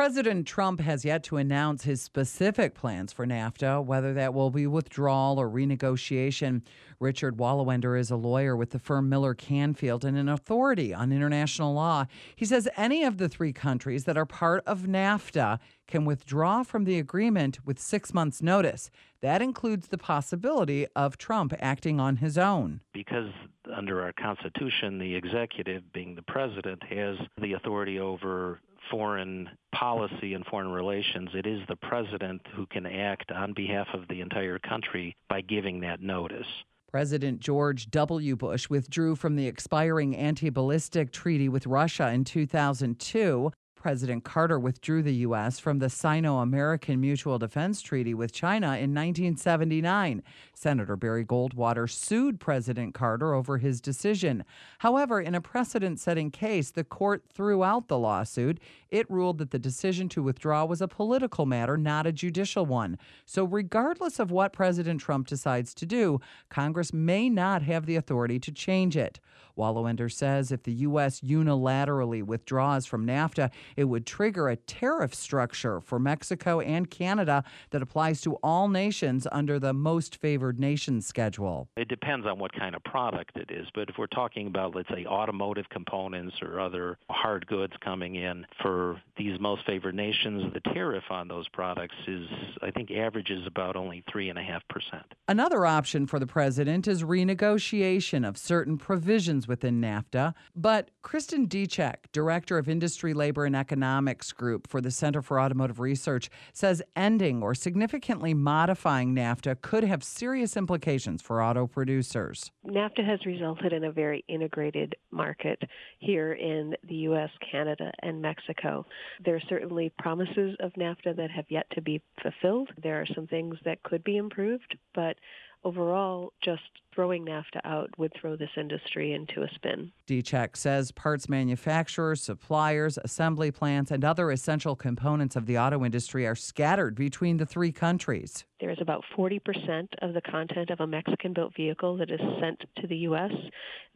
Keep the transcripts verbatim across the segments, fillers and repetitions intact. President Trump has yet to announce his specific plans for NAFTA, whether that will be withdrawal or renegotiation. Richard Walawender is a lawyer with the firm Miller Canfield and an authority on international law. He says any of the three countries that are part of NAFTA can withdraw from the agreement with six months' notice. That includes the possibility of Trump acting on his own. Because under our Constitution, the executive, being the president, has the authority over foreign policy and foreign relations, it is the president who can act on behalf of the entire country by giving that notice. President George W. Bush withdrew from the expiring anti-ballistic treaty with Russia in two thousand two. President Carter withdrew the U S from the Sino-American Mutual Defense Treaty with China in nineteen seventy-nine. Senator Barry Goldwater sued President Carter over his decision. However, in a precedent-setting case, the court threw out the lawsuit. It ruled that the decision to withdraw was a political matter, not a judicial one. So regardless of what President Trump decides to do, Congress may not have the authority to change it. Walawender says if the U S unilaterally withdraws from NAFTA, it would trigger a tariff structure for Mexico and Canada that applies to all nations under the Most Favored Nation schedule. It depends on what kind of product it is, but if we're talking about, let's say, automotive components or other hard goods coming in for these Most Favored Nations, the tariff on those products is, I think, averages about only three point five percent. Another option for the president is renegotiation of certain provisions within NAFTA, but Kristin Dziczek, director of Industry, Labor, and Economics Group for the Center for Automotive Research, says ending or significantly modifying NAFTA could have serious implications for auto producers. NAFTA has resulted in a very integrated market here in the U S, Canada, and Mexico. There are certainly promises of NAFTA that have yet to be fulfilled. There are some things that could be improved, but overall, just throwing NAFTA out would throw this industry into a spin. Dziczek says parts manufacturers, suppliers, assembly plants, and other essential components of the auto industry are scattered between the three countries. There is about forty percent of the content of a Mexican-built vehicle that is sent to the U S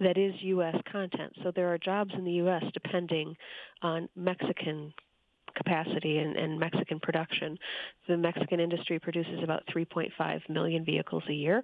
that is U S content. So there are jobs in the U S depending on Mexican capacity and, and Mexican production. The Mexican industry produces about three point five million vehicles a year,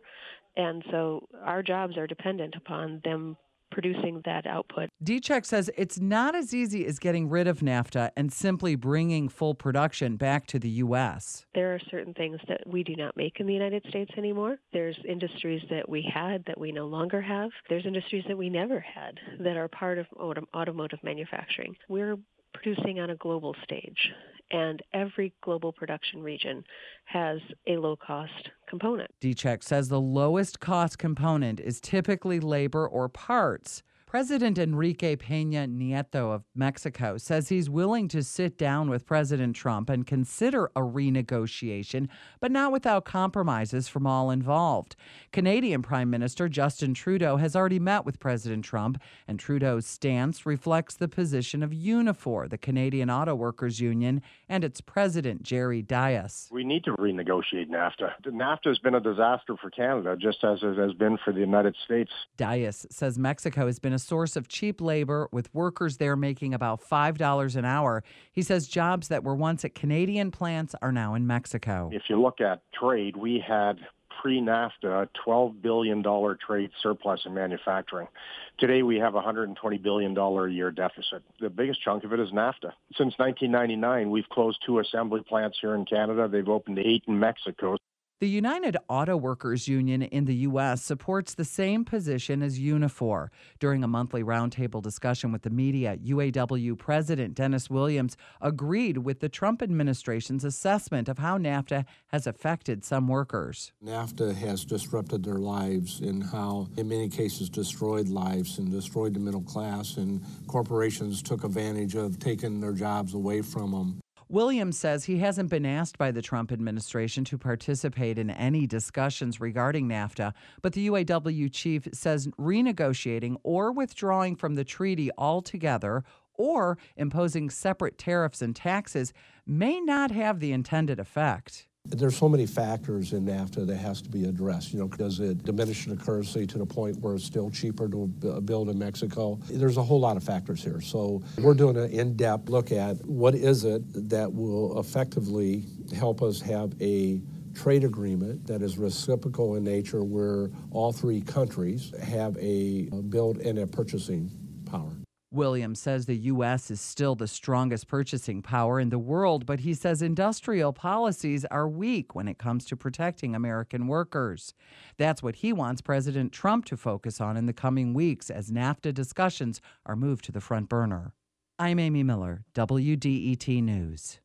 and so our jobs are dependent upon them producing that output. Dziczek says it's not as easy as getting rid of NAFTA and simply bringing full production back to the U S. There are certain things that we do not make in the United States anymore. There's industries that we had that we no longer have. There's industries that we never had that are part of autom- automotive manufacturing. We're producing on a global stage, and every global production region has a low-cost component. Dziczek says the lowest-cost component is typically labor or parts. President Enrique Peña Nieto of Mexico says he's willing to sit down with President Trump and consider a renegotiation, but not without compromises from all involved. Canadian Prime Minister Justin Trudeau has already met with President Trump, and Trudeau's stance reflects the position of Unifor, the Canadian Auto Workers Union, and its president, Jerry Dias. We need to renegotiate NAFTA. NAFTA has been a disaster for Canada, just as it has been for the United States. Dias says Mexico has been a source of cheap labor, with workers there making about five dollars an hour. He says jobs that were once at Canadian plants are now in Mexico. If you look at trade, we had pre-NAFTA a twelve billion dollars trade surplus in manufacturing. Today we have a one hundred twenty billion dollars a year deficit. The biggest chunk of it is NAFTA. Since nineteen ninety-nine, we've closed two assembly plants here in Canada. They've opened eight in Mexico. The United Auto Workers Union in the U S supports the same position as Unifor. During a monthly roundtable discussion with the media, U A W President Dennis Williams agreed with the Trump administration's assessment of how NAFTA has affected some workers. NAFTA has disrupted their lives, and how, in many cases, destroyed lives and destroyed the middle class, and corporations took advantage of taking their jobs away from them. Williams says he hasn't been asked by the Trump administration to participate in any discussions regarding NAFTA, but the U A W chief says renegotiating or withdrawing from the treaty altogether or imposing separate tariffs and taxes may not have the intended effect. There's so many factors in NAFTA that has to be addressed. You know, does it diminish the currency to the point where it's still cheaper to build in Mexico? There's a whole lot of factors here. So we're doing an in-depth look at what is it that will effectively help us have a trade agreement that is reciprocal in nature, where all three countries have a build and a purchasing power. Williams says the U S is still the strongest purchasing power in the world, but he says industrial policies are weak when it comes to protecting American workers. That's what he wants President Trump to focus on in the coming weeks as NAFTA discussions are moved to the front burner. I'm Amy Miller, W D E T News.